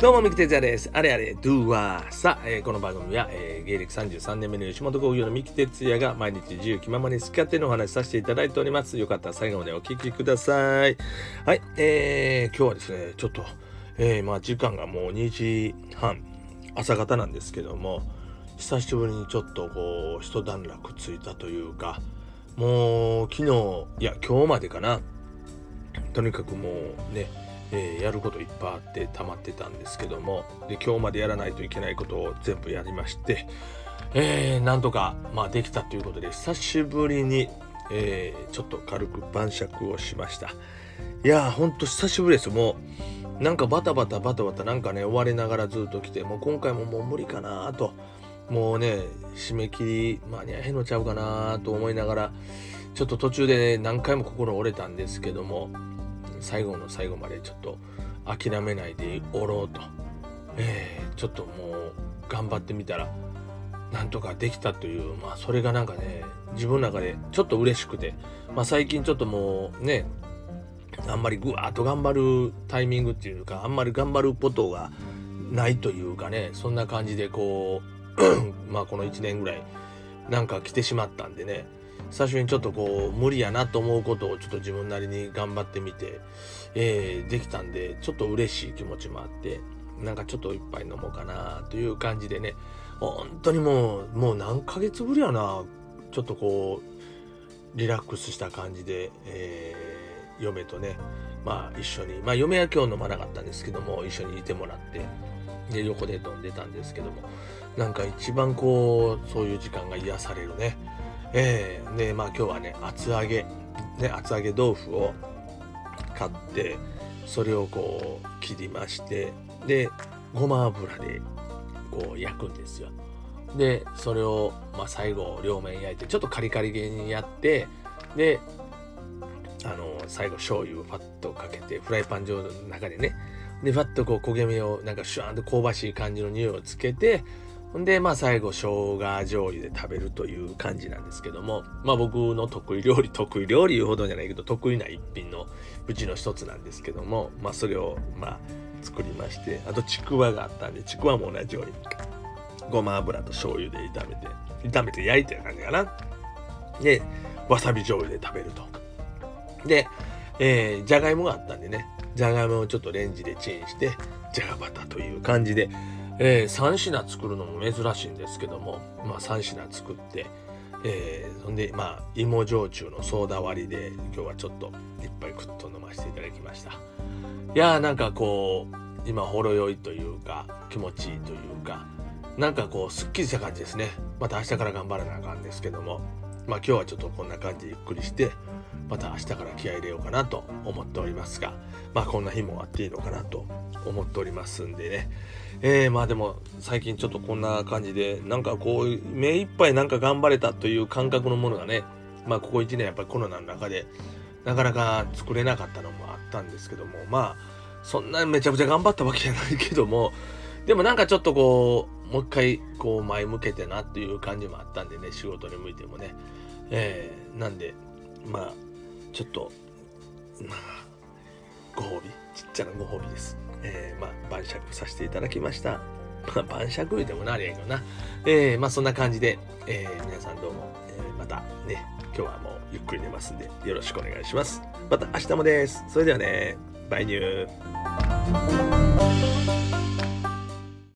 どうも、三木哲也です。あれあれ、ドゥーワー。さあ、この番組は、芸歴33年目の吉本興業の三木哲也が毎日自由気ままに好き勝手のお話しさせていただいております。よかったら最後までお聞きください。はい、今日はですね、ちょっと、時間がもう2時半、朝方なんですけども、久しぶりにちょっとこう、一段落ついたというか、もう昨日、いや、今日までかな。とにかくもうね、やることいっぱいあって溜まってたんですけども、で今日までやらないといけないことを全部やりまして、なんとか、できたということで久しぶりに、ちょっと軽く晩酌をしました。いやーほんと久しぶりです。もうなんかバタバタなんかね追われながらずっと来て、もう今回ももう無理かなと、もうね締め切り間に合えへんのちゃうかなと思いながら、ちょっと途中で、何回も心折れたんですけども、最後の最後までちょっと諦めないでおろうと、ちょっともう頑張ってみたらなんとかできたという、それがなんかね自分の中でちょっと嬉しくて、最近ちょっともうねあんまりぐわーっと頑張るタイミングっていうか、あんまり頑張ることがないというかね、そんな感じでこうこの1年ぐらいなんか来てしまったんでね、最初にちょっとこう無理やなと思うことをちょっと自分なりに頑張ってみて、できたんでちょっと嬉しい気持ちもあって、なんかちょっと一杯飲もうかなという感じでね、本当にもう何ヶ月ぶりやな、ちょっとこうリラックスした感じで、嫁とね一緒に、嫁は今日飲まなかったんですけども、一緒にいてもらってで横で飲んでたんですけども、なんか一番こうそういう時間が癒されるね。で今日はね厚揚げ豆腐を買って、それをこう切りまして、でごま油でこう焼くんですよ。でそれを、最後両面焼いてちょっとカリカリ系にやって、で最後醤油をパッとかけてフライパン上の中でね、でパッとこう焦げ目をなんかシュワーンと香ばしい感じの匂いをつけて、で最後生姜醤油で食べるという感じなんですけども、僕の得意料理いうほどじゃないけど、得意な一品のうちの一つなんですけども、それを作りまして、あとちくわがあったんで、ちくわも同じようにごま油と醤油で炒めて焼いてる感じかな。でわさび醤油で食べると。でじゃがいもがあったんでね、じゃがいもをちょっとレンジでチンしてじゃがバタという感じで、3品作るのも珍しいんですけども、3品作って、そんで芋焼酎のソーダ割りで今日はちょっといっぱいクッと飲ませていただきました。いやーなんかこう今ほろ酔いというか気持ちいいというか、なんかこうすっきりした感じですね。また明日から頑張らなあかんですけども、今日はちょっとこんな感じでゆっくりして、また明日から気合い入れようかなと思っておりますが、こんな日もあっていいのかなと思っておりますんでね、でも最近ちょっとこんな感じで、なんかこう目いっぱいなんか頑張れたという感覚のものがね、ここ1年やっぱりコロナの中でなかなか作れなかったのもあったんですけども、そんなめちゃくちゃ頑張ったわけじゃないけども、でもなんかちょっとこうもう一回こう前向けてなっていう感じもあったんでね、仕事に向いてもね、なんでちょっとご褒美、ちっちゃなご褒美です。晩酌させていただきました。晩酌言うてもなりやけどな、そんな感じで、皆さんどうも、またね今日はもうゆっくり寝ますんでよろしくお願いします。また明日もです。それではね、バイニュー。